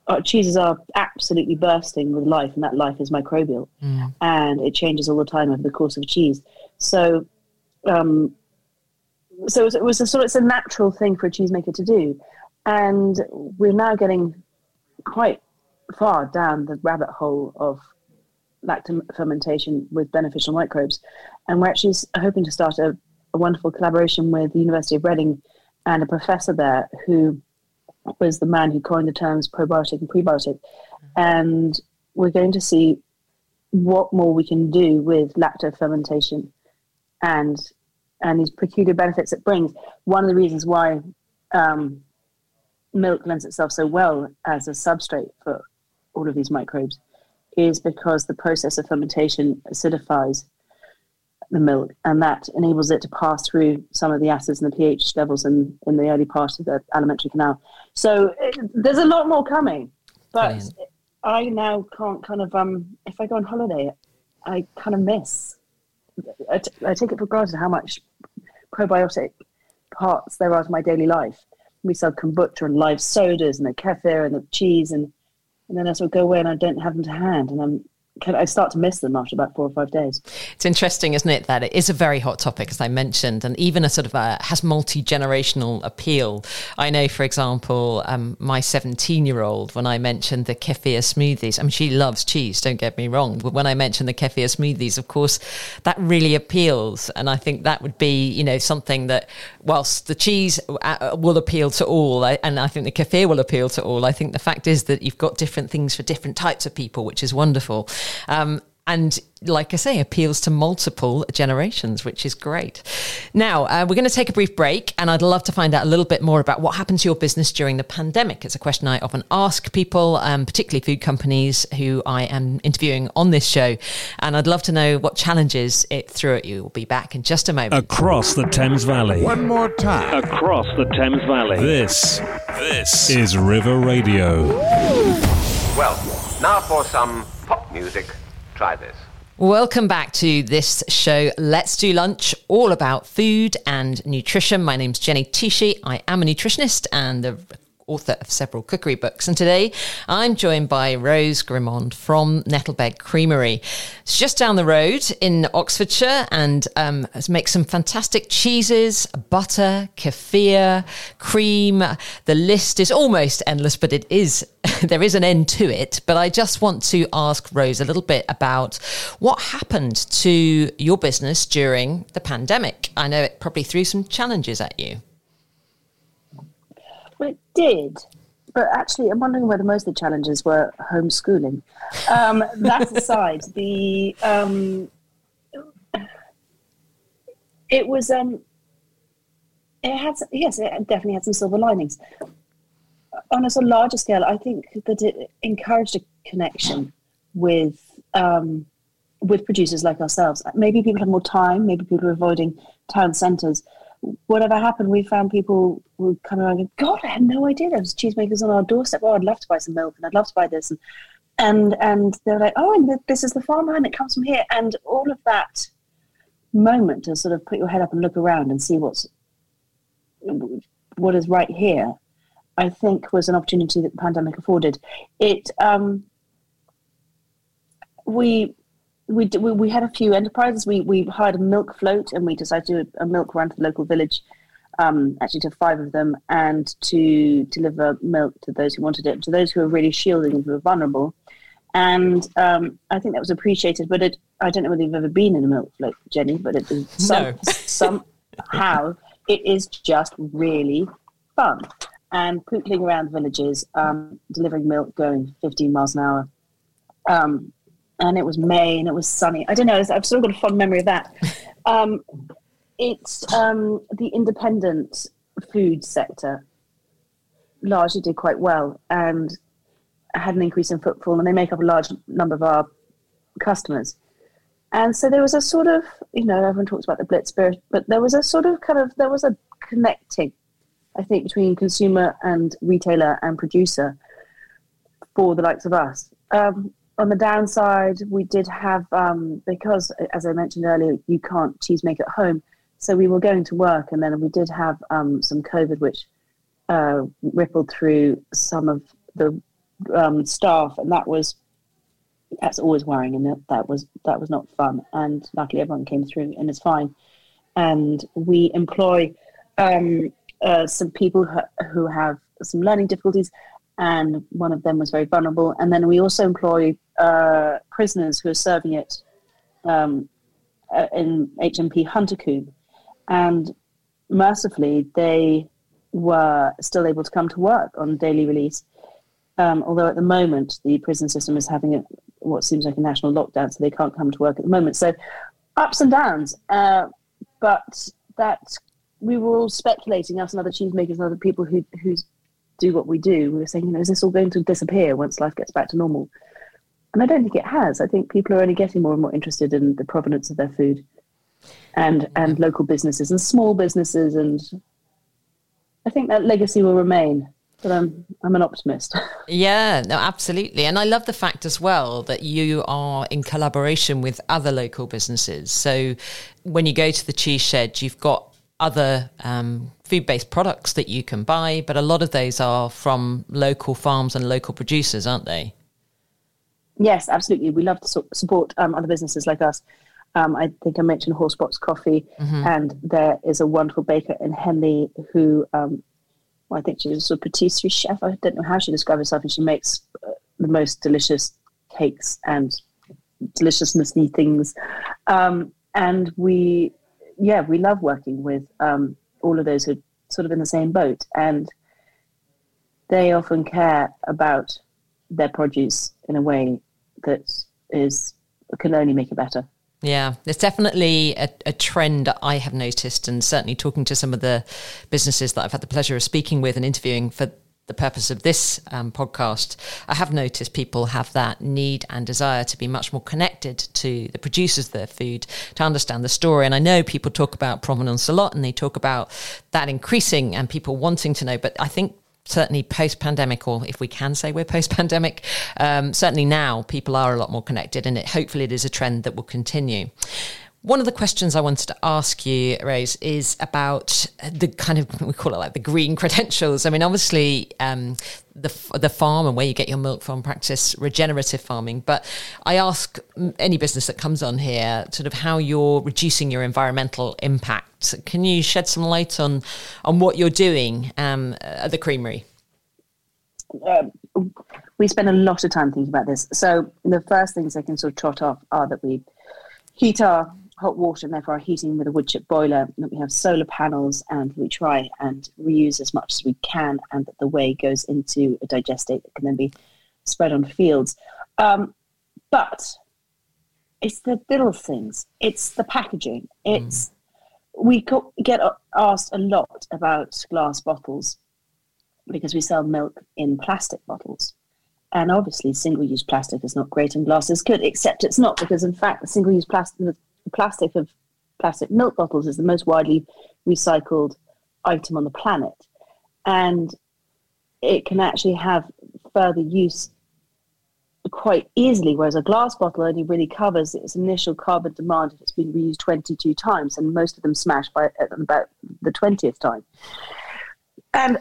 Our cheeses are absolutely bursting with life, and that life is microbial, mm. and it changes all the time over the course of cheese. So, um, so it was, it was a sort of it's a natural thing for a cheesemaker to do, and we're now getting quite far down the rabbit hole of lacto fermentation with beneficial microbes, and we're actually hoping to start a, a wonderful collaboration with the University of Reading and a professor there who. Was the man who coined the terms probiotic and prebiotic, and we're going to see what more we can do with lacto fermentation and and these peculiar benefits it brings. One of the reasons why um, milk lends itself so well as a substrate for all of these microbes is because the process of fermentation acidifies the milk, and that enables it to pass through some of the acids and the pH levels in, in the early part of the alimentary canal. So it, there's a lot more coming, but Brilliant. I now can't kind of, um, if I go on holiday, I kind of miss, I, t- I take it for granted how much probiotic parts there are to my daily life. We sell kombucha and live sodas and the kefir and the cheese, and, and then I sort of go away and I don't have them to hand, and I'm I start to miss them after about four or five days. It's interesting, isn't it, that it is a very hot topic, as I mentioned, and even a sort of a, has multi-generational appeal. I know, for example, um, my seventeen-year-old, when I mentioned the kefir smoothies, I mean, she loves cheese, don't get me wrong, but when I mentioned the kefir smoothies, of course, that really appeals. And I think that would be, you know, something that, whilst the cheese will appeal to all, and I think the kefir will appeal to all, I think the fact is that you've got different things for different types of people, which is wonderful. Um, and like I say, appeals to multiple generations, which is great. Now, uh, we're going to take a brief break, and I'd love to find out a little bit more about what happened to your business during the pandemic. It's a question I often ask people, um, particularly food companies who I am interviewing on this show, and I'd love to know what challenges it threw at you. We'll be back in just a moment. Across the Thames Valley. One more time. Across the Thames Valley. This, this is River Radio. Ooh. Well, now for some... pop music. Try this. Welcome back to this show, Let's Do Lunch, all about food and nutrition. My name's Jenny Tichy. I am a nutritionist and the author of several cookery books. And today I'm joined by Rose Grimond from Nettlebed Creamery. It's just down the road in Oxfordshire, and um, makes some fantastic cheeses, butter, kefir, cream. The list is almost endless, but it is there is an end to it. But I just want to ask Rose a little bit about what happened to your business during the pandemic. I know it probably threw some challenges at you. Well, it did, but actually I'm wondering whether most of the challenges were homeschooling. Um, that aside, the um, it was um, it had yes, it definitely had some silver linings. On a sort of larger scale, I think that it encouraged a connection with um, with producers like ourselves. Maybe people have more time. Maybe people are avoiding town centres. Whatever happened, we found people would come around and go, God, I had no idea there was cheesemakers on our doorstep. Oh, I'd love to buy some milk, and I'd love to buy this. And and, and they were like, oh, and this is the farmland. It comes from here. And all of that moment to sort of put your head up and look around and see what's what is right here, I think was an opportunity that the pandemic afforded. It um, we... We, we we had a few enterprises. We we hired a milk float, and we decided to do a milk run to the local village, um, actually to five of them, and to deliver milk to those who wanted it, to those who were really shielding and who were vulnerable. And um, I think that was appreciated. But it, I don't know whether you've ever been in a milk float, Jenny, but it is some, no. somehow it is just really fun. And pootling around villages, um, delivering milk, going fifteen miles an hour. Um, And it was May, and it was sunny. I don't know. I've still got a fond memory of that. Um, it's um, the independent food sector largely did quite well and had an increase in footfall, and they make up a large number of our customers. And so there was a sort of, you know, everyone talks about the Blitz spirit, but there was a sort of kind of, there was a connecting, I think, between consumer and retailer and producer for the likes of us. Um, On the downside, we did have, um, because, as I mentioned earlier, you can't cheese make at home. So we were going to work, and then we did have um, some COVID, which uh, rippled through some of the um, staff. And that was, that's always worrying. And that, that was that was not fun. And luckily, everyone came through and it's fine. And we employ um, uh, some people who have some learning difficulties, and one of them was very vulnerable. And then we also employ uh, prisoners who are serving it um, in H M P Huntercombe. And mercifully, they were still able to come to work on daily release, um, although at the moment the prison system is having a, what seems like a national lockdown, so they can't come to work at the moment. So ups and downs. Uh, but that we were all speculating, us and other cheesemakers and other people who who's do what we do, we were saying, you know, is this all going to disappear once life gets back to normal? And I don't think it has. I think people are only getting more and more interested in the provenance of their food and and local businesses and small businesses. And I think that legacy will remain. But I'm, I'm an optimist. Yeah, no, absolutely. And I love the fact as well that you are in collaboration with other local businesses. So when you go to the cheese shed, you've got other um, food-based products that you can buy, but a lot of those are from local farms and local producers, aren't they? Yes, absolutely. We love to su- support um, other businesses like us. Um, I think I mentioned Horsebox Coffee, mm-hmm. and there is a wonderful baker in Henley who... Um, Well, I think she's a sort of patisserie chef. I don't know how she describes herself, and she makes uh, the most delicious cakes and deliciousnessy things. Um, and we, yeah, we love working with um, all of those who are sort of in the same boat, and they often care about their produce in a way that is can only make it better. Yeah, there's definitely a, a trend I have noticed, and certainly talking to some of the businesses that I've had the pleasure of speaking with and interviewing for the purpose of this um, podcast, I have noticed people have that need and desire to be much more connected to the producers of their food, to understand the story. And I know people talk about provenance a lot, and they talk about that increasing and people wanting to know, but I think certainly post-pandemic, or if we can say we're post-pandemic, um, certainly now people are a lot more connected, and it, hopefully it is a trend that will continue. One of the questions I wanted to ask you, Rose, is about the kind of, we call it like the green credentials. I mean, obviously um, the the farm and where you get your milk from practice regenerative farming, but I ask any business that comes on here sort of how you're reducing your environmental impact. So can you shed some light on, on what you're doing um, at the creamery? Um, we spend a lot of time thinking about this. So the first things I can sort of trot off are that we heat our hot water and therefore our heating with a wood chip boiler, that we have solar panels, and we try and reuse as much as we can, and that the whey goes into a digestate that can then be spread on fields. Um, but it's the little things. It's the packaging. It's... Mm. We get asked a lot about glass bottles because we sell milk in plastic bottles. And obviously single-use plastic is not great and glass is good, except it's not, because in fact the single-use plastic, the plastic of plastic milk bottles is the most widely recycled item on the planet. And it can actually have further use quite easily, whereas a glass bottle only really covers its initial carbon demand if it's been reused twenty-two times, and most of them smashed by about the twentieth time. And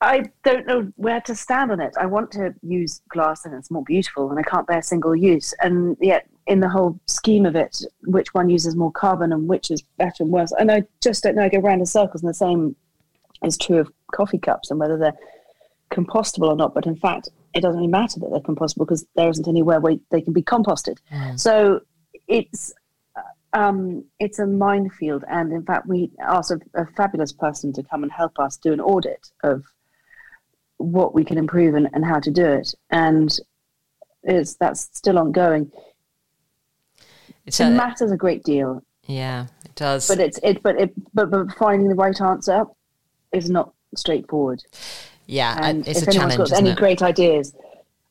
I don't know where to stand on it. I want to use glass and it's more beautiful, and I can't bear single use. And yet in the whole scheme of it, which one uses more carbon and which is better and worse, and I just don't know. I go round in circles, and the same is true of coffee cups and whether they're compostable or not, but in fact it doesn't really matter that they're compostable because there isn't anywhere where they can be composted. Mm. So it's um, it's a minefield. And in fact, we asked a, a fabulous person to come and help us do an audit of what we can improve and, and how to do it. And it's that's still ongoing. It's it a, matters a great deal. Yeah, it does. But it's it but it but, but finding the right answer is not straightforward. Yeah, and it's a challenge. If anyone's got any great ideas,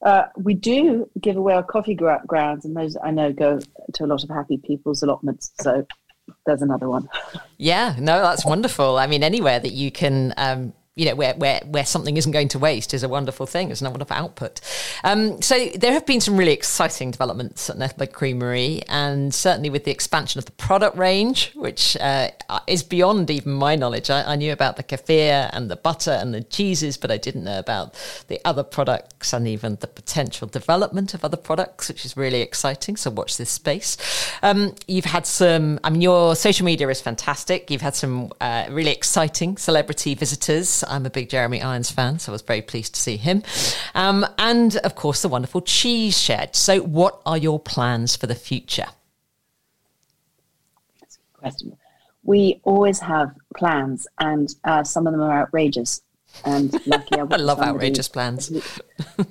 uh, we do give away our coffee gra- grounds, and those I know go to a lot of happy people's allotments. So there's another one. Yeah, no, that's wonderful. I mean, anywhere that you can, um, you know, where, where where something isn't going to waste is a wonderful thing. It's a wonderful output. Um, so there have been some really exciting developments at Nettlebed Creamery, and certainly with the expansion of the product range, which uh, is beyond even my knowledge. I, I knew about the kefir and the butter and the cheeses, but I didn't know about the other products and even the potential development of other products, which is really exciting. So watch this space. Um, you've had some, I mean, your social media is fantastic. You've had some uh, really exciting celebrity visitors. I'm a big Jeremy Irons fan, so I was very pleased to see him. Um, and, of course, the wonderful cheese shed. So what are your plans for the future? That's a good question. We always have plans, and uh, some of them are outrageous. And luckily, I, I love outrageous plans.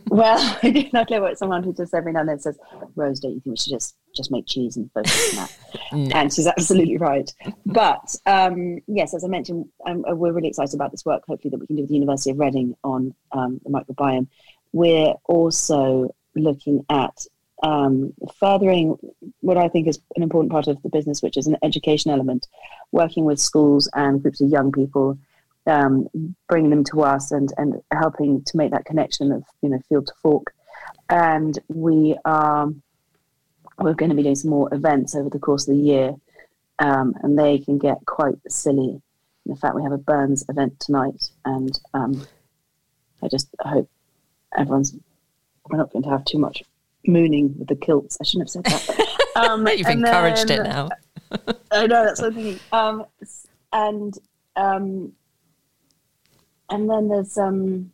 Well, I do not know what someone who just every now and then says, Rose, don't you think we should just, just make cheese and focus on that? No. And she's absolutely right. But um, yes, as I mentioned, um, we're really excited about this work, hopefully, that we can do with the University of Reading on um, the microbiome. We're also looking at um, furthering what I think is an important part of the business, which is an education element, working with schools and groups of young people, um, bringing them to us and, and helping to make that connection of, you know, field to fork. And we are, we're going to be doing some more events over the course of the year, um, and they can get quite silly. In fact, we have a Burns event tonight, and um, I just hope everyone's, we're not going to have too much mooning with the kilts. I shouldn't have said that. Um, You've encouraged then, it now. I know, that's what I'm thinking. Um, and, um, and then there's um,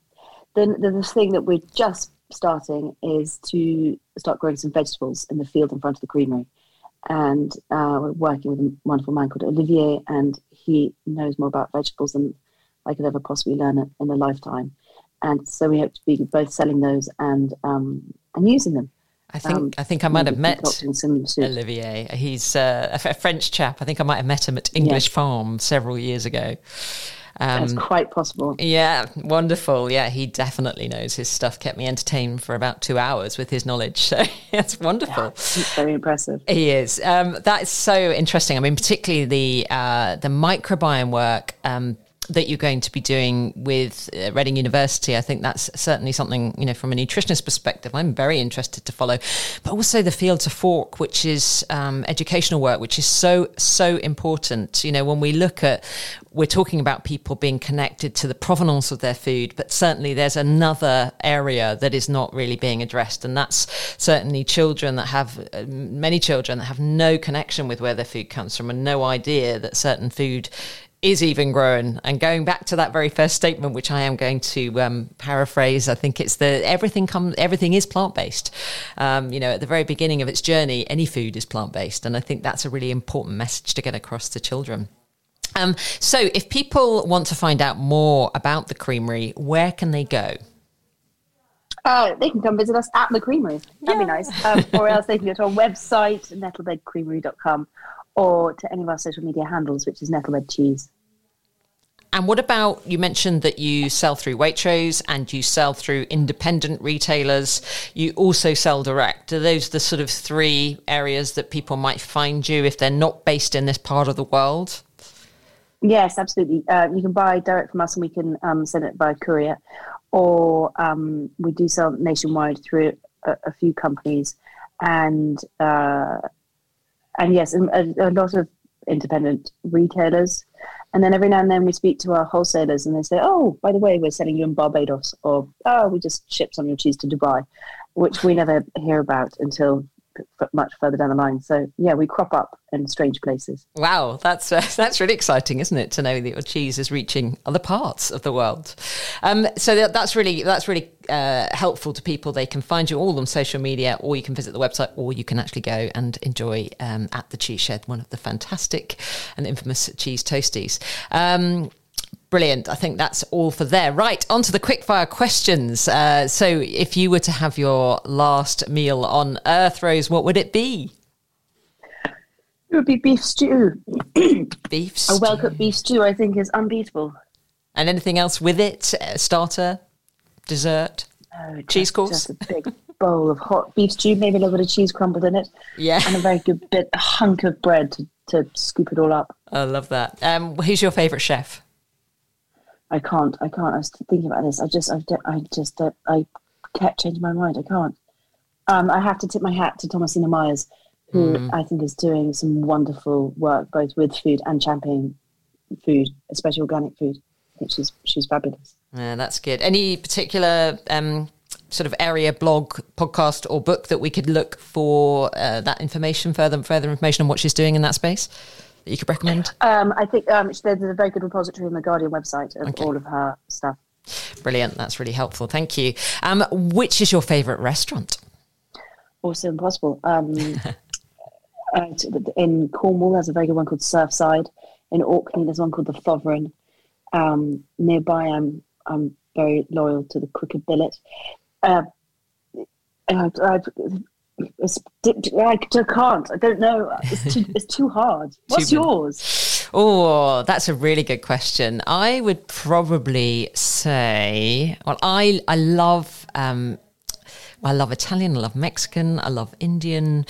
the, the, the thing that we're just starting is to start growing some vegetables in the field in front of the creamery. And uh, we're working with a wonderful man called Olivier, and he knows more about vegetables than I could ever possibly learn it in a lifetime. And so we hope to be both selling those and um, and using them. I think um, I think I might have met Olivier. He's uh, a French chap. I think I might have met him at English yes. Farm several years ago. Um, That's quite possible. Yeah, wonderful. Yeah, he definitely knows his stuff. Kept me entertained for about two hours with his knowledge. So that's wonderful. Yeah, he's very impressive. He is. Um, that is so interesting. I mean, particularly the uh, the microbiome work um, that you're going to be doing with uh, Reading University. I think that's certainly something, you know, from a nutritionist perspective, I'm very interested to follow. But also the field to fork, which is um, educational work, which is so, so important. You know, when we look at, we're talking about people being connected to the provenance of their food, but certainly there's another area that is not really being addressed. And that's certainly children that have, uh, many children that have no connection with where their food comes from and no idea that certain food is even grown. And going back to that very first statement, which I am going to um, paraphrase, I think it's the everything comes, everything is plant-based. Um, you know, at the very beginning of its journey, any food is plant-based. And I think that's a really important message to get across to children. Um, so if people want to find out more about the creamery, where can they go? Uh, they can come visit us at the creamery. That'd yeah. be nice. Um, or else they can go to our website, nettlebed creamery dot com, or to any of our social media handles, which is Nettlebed Cheese. And what about, you mentioned that you sell through Waitrose and you sell through independent retailers. You also sell direct. Are those the sort of three areas that people might find you if they're not based in this part of the world? Yes, absolutely. Uh, you can buy direct from us and we can um, send it by courier. Or um, we do sell nationwide through a, a few companies. And uh, and yes, a, a lot of independent retailers. And then every now and then we speak to our wholesalers and they say, oh, by the way, we're selling you in Barbados. Or, oh, we just shipped some of your cheese to Dubai, which we never hear about until much further down the line. So yeah, we crop up in strange places. Wow, that's uh, that's really exciting, isn't it, to know that your cheese is reaching other parts of the world. Um, so that, that's really that's really uh, helpful to people. They can find you all on social media, or you can visit the website, or you can actually go and enjoy um, at the Cheese Shed, one of the fantastic and infamous cheese toasties. Um, Brilliant. I think that's all for there. Right, on to the quickfire questions. Uh, so if you were to have your last meal on earth, Rose, what would it be? It would be beef stew. Beef stew. A well-cooked beef stew, I think, is unbeatable. And anything else with it? Uh, starter? Dessert? Oh, just, cheese course? Just a big bowl of hot beef stew, maybe a little bit of cheese crumbled in it. Yeah. And a very good bit, a hunk of bread to, to scoop it all up. I love that. Um, who's your favourite chef? I can't, I can't, I was thinking about this, I just, I, I just, uh, I kept changing my mind, I can't. Um, I have to tip my hat to Thomasina Myers, who mm. I think is doing some wonderful work, both with food and championing food, especially organic food. I think she's, she's fabulous. Yeah, that's good. Any particular um, sort of area, blog, podcast or book that we could look for uh, that information, further further information on what she's doing in that space? That you could recommend? Um, I think um, there's a very good repository on the Guardian website of okay. all of her stuff. Brilliant. That's really helpful. Thank you. Um, which is your favourite restaurant? Also impossible. Um, uh, in Cornwall, there's a very good one called Surfside. In Orkney, there's one called the Foverin. Um, nearby, I'm I'm very loyal to the Crooked Billet. Uh, I, I, It's, I can't. I don't know. It's too, it's too hard. What's yours? Oh, that's a really good question. I would probably say, well, I I love um, I love Italian, I love Mexican, I love Indian.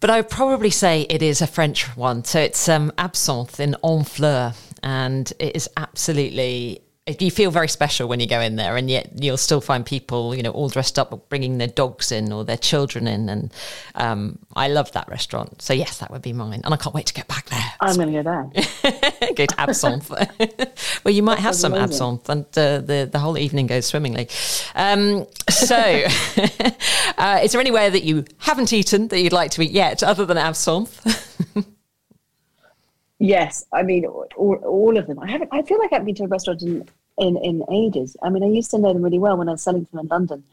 But I would probably say it is a French one. So it's um, Absinthe in Honfleur. And it is absolutely, you feel very special when you go in there, and yet you'll still find people, you know, all dressed up, bringing their dogs in or their children in. And um, I love that restaurant. So yes, that would be mine. And I can't wait to get back there. I'm going to go there. Go to Absinthe. Well, you might That's have some amazing. Absinthe, and uh, the, the whole evening goes swimmingly. Um, so uh, is there anywhere that you haven't eaten that you'd like to eat yet other than Absinthe? Yes, I mean, all, all of them. I haven't. I feel like I haven't been to a restaurant in, in, in ages. I mean, I used to know them really well when I was selling them in London,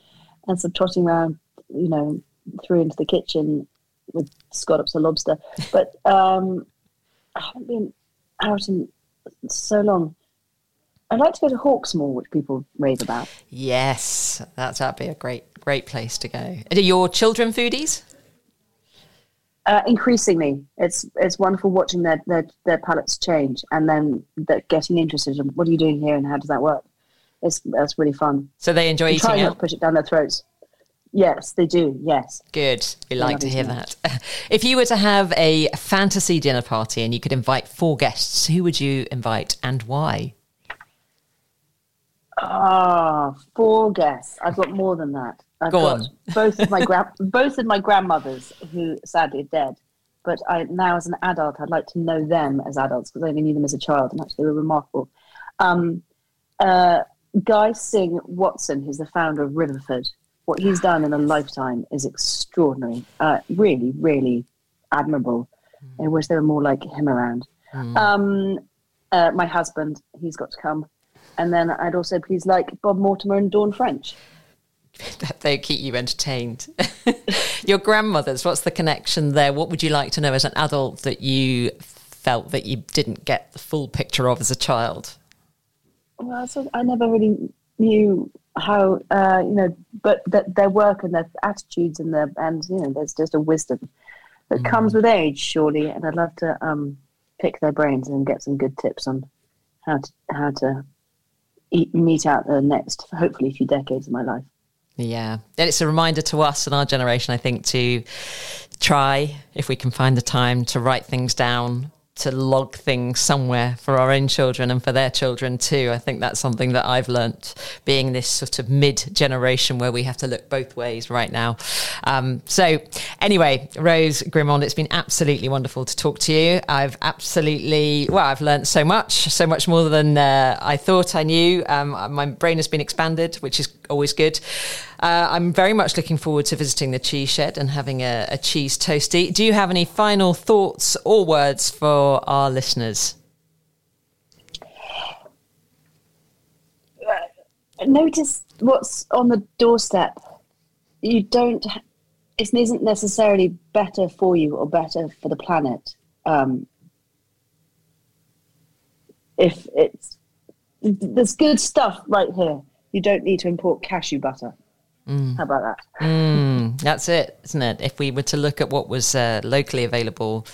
and sort of trotting around, you know, through into the kitchen with scallops or lobster. But um, I haven't been out in so long. I'd like to go to Hawksmoor, which people rave about. Yes, that's, that'd be a great, great place to go. Are your children foodies? Uh, increasingly, it's it's wonderful watching their, their their palettes change, and then getting interested in what are you doing here and how does that work. It's that's really fun. So they enjoy they eating. Try not to push it down their throats. Yes, they do. Yes. Good. We like to hear that. If you were to have a fantasy dinner party and you could invite four guests, who would you invite and why? Ah, oh, four guests. I've got more than that. I've Go got on. both of my gra- both of my grandmothers, who sadly are dead, but I now as an adult, I'd like to know them as adults because I only knew them as a child, and actually they were remarkable. Um, uh, Guy Singh Watson, who's the founder of Riverford, what he's done in a lifetime is extraordinary. Uh, really, really admirable. Mm. I wish there were more like him around. Mm. Um, uh, my husband, he's got to come, and then I'd also please like Bob Mortimer and Dawn French. They keep you entertained. Your grandmothers, what's the connection there? What would you like to know as an adult that you felt that you didn't get the full picture of as a child? Well, so I never really knew how, uh, you know, but that their work and their attitudes and their, and, you know, there's just a wisdom that mm. comes with age, surely. And I'd love to um, pick their brains and get some good tips on how to, how to eat, meet out the next, hopefully, few decades of my life. Yeah, and it's a reminder to us and our generation, I think, to try, if we can find the time, to write things down, to log things somewhere for our own children and for their children too. I think that's something that I've learnt, being this sort of mid-generation where we have to look both ways right now. Um, so anyway, Rose Grimond, it's been absolutely wonderful to talk to you. I've absolutely, well, I've learnt so much, so much more than uh, I thought I knew. Um, my brain has been expanded, which is always good. Uh, I'm very much looking forward to visiting the cheese shed and having a, a cheese toastie. Do you have any final thoughts or words for our listeners? Notice what's on the doorstep. You don't, it isn't necessarily better for you or better for the planet. Um, if it's, there's good stuff right here. You don't need to import cashew butter. Mm. How about that? Mm, that's it, isn't it? If we were to look at what was uh, locally available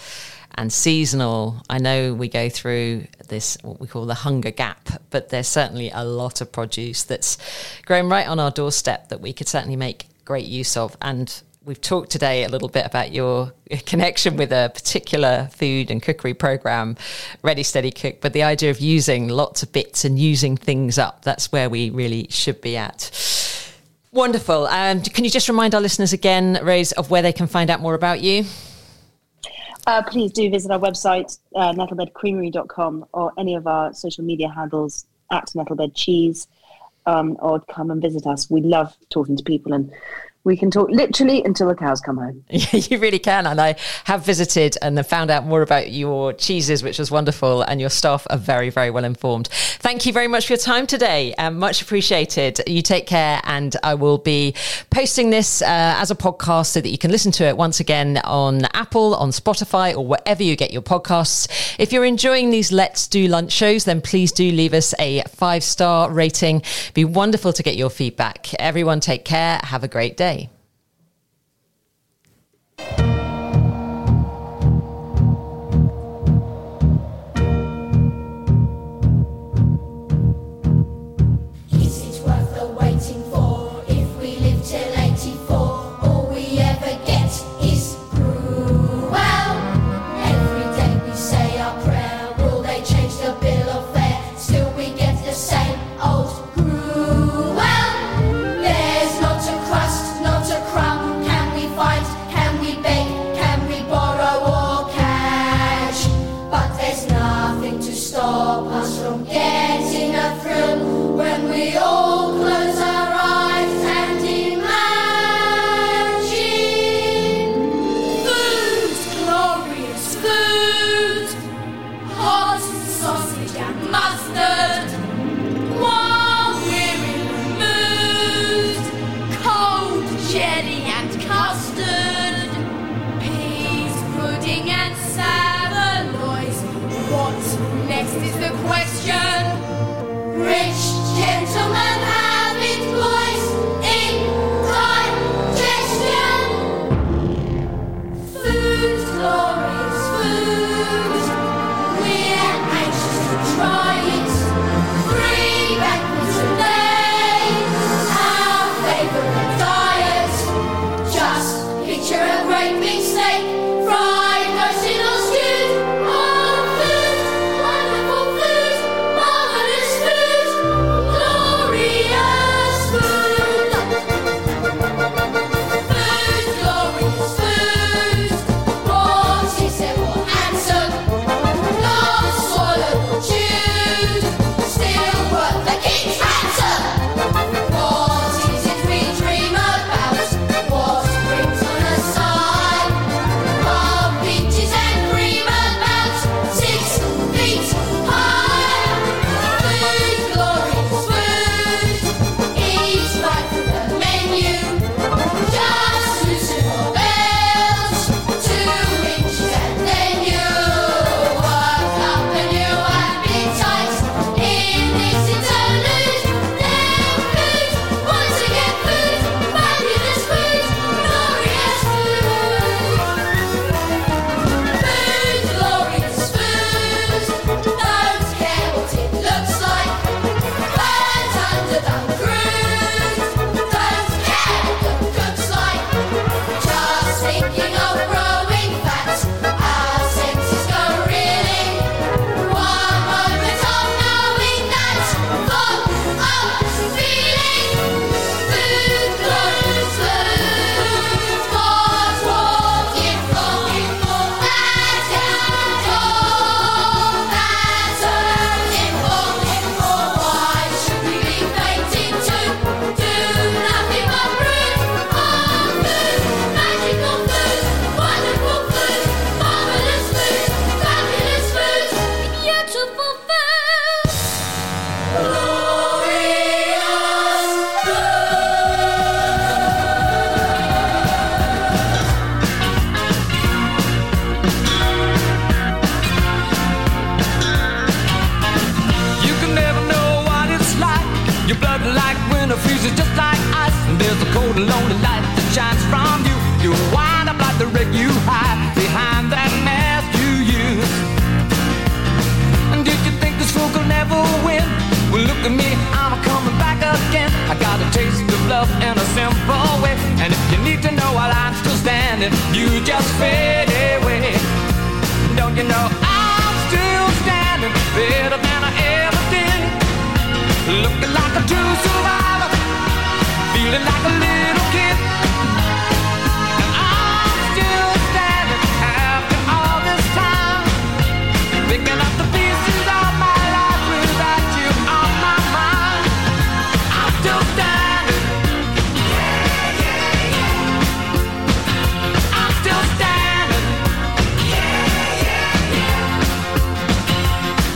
and seasonal, I know we go through this, what we call the hunger gap, but there's certainly a lot of produce that's grown right on our doorstep that we could certainly make great use of. And we've talked today a little bit about your connection with a particular food and cookery program, Ready Steady Cook, but the idea of using lots of bits and using things up, that's where we really should be at. Wonderful. Um, can you just remind our listeners again, Rose, of where they can find out more about you? Uh, please do visit our website, uh, nettlebed creamery dot com, or any of our social media handles at Nettlebed Cheese, um, or come and visit us. We love talking to people, and we can talk literally until the cows come home. Yeah, you really can. And I have visited and found out more about your cheeses, which was wonderful. And your staff are very, very well informed. Thank you very much for your time today. Um, much appreciated. You take care. And I will be posting this uh, as a podcast so that you can listen to it once again on Apple, on Spotify, or wherever you get your podcasts. If you're enjoying these Let's Do Lunch shows, then please do leave us a five-star rating. It'd be wonderful to get your feedback. Everyone take care. Have a great day. Yes, it's worth the waiting for if we live till eighty-five. jelly and custard, peas, pudding and saveloys. What next is the question? Rich gentlemen have it, boys, in digestion. Food glorious food. We're anxious to try it. Free banquets a day, our favourite diet. Just picture a great big steak, fried, roasted or stewed. Oh, food, wonderful food, marvellous food, glorious food. Food, glorious food. What is simple and simple? Not swallowed or chewed. Still worth the king's ransom. What is it we dream about? What brings on a side? Of peaches and cream about six feet high. Food, glorious food. Eat right from the menu. Just loosen your bells. Two inches and then you'll work up a new appetite. In this interlude, there's food. Once again, food. Fabulous food. Glorious food. Food, glorious food. Don't care what it looks like. Birds under the roof. Don't care what the cook's like. Just thinking of growing fat. Our senses go reeling. One moment of knowing that. Full of feeling. Food, glorious food. What walking for? You can never know what it's like. Your blood like winter freezes just like ice. And there's a cold and lonely light that shines from you. You wind up like the wreck you hide behind that mask you use. And did you think this fool could never win? Well, look at me, I'm coming back again. I got a taste of love in a simple way. And if you need to know while I'm still standing, you just fade away. Don't you know I'm still standing better than I ever did? Looking like a true survivor, feeling like a little kid. And I'm still standing after all this time, picking up the pieces of my life without you on my mind. I'm still standing. I'm still standing.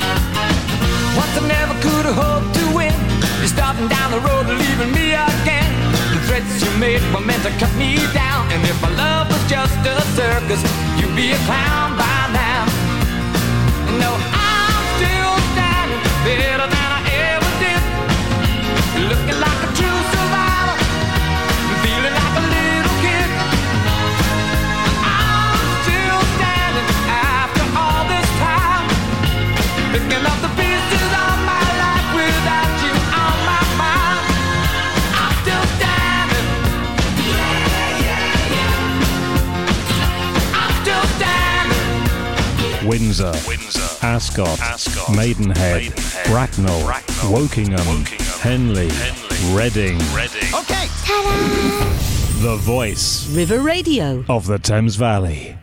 What I never could have hoped to win. You're starting down the road and leaving me again. The threats you made were meant to cut me down. And if my love was just a circus, you'd be a clown by now. No, I'm still standing better than I ever did. Looking like a true survivor, feeling like a little kid. I'm still standing after all this time, picking up the pieces of my life without you on my mind. I'm still standing. I'm still standing. Windsor, Ascot, Maidenhead, Bracknell, Wokingham, Henley, Reading, Okay. The voice River Radio of the Thames Valley.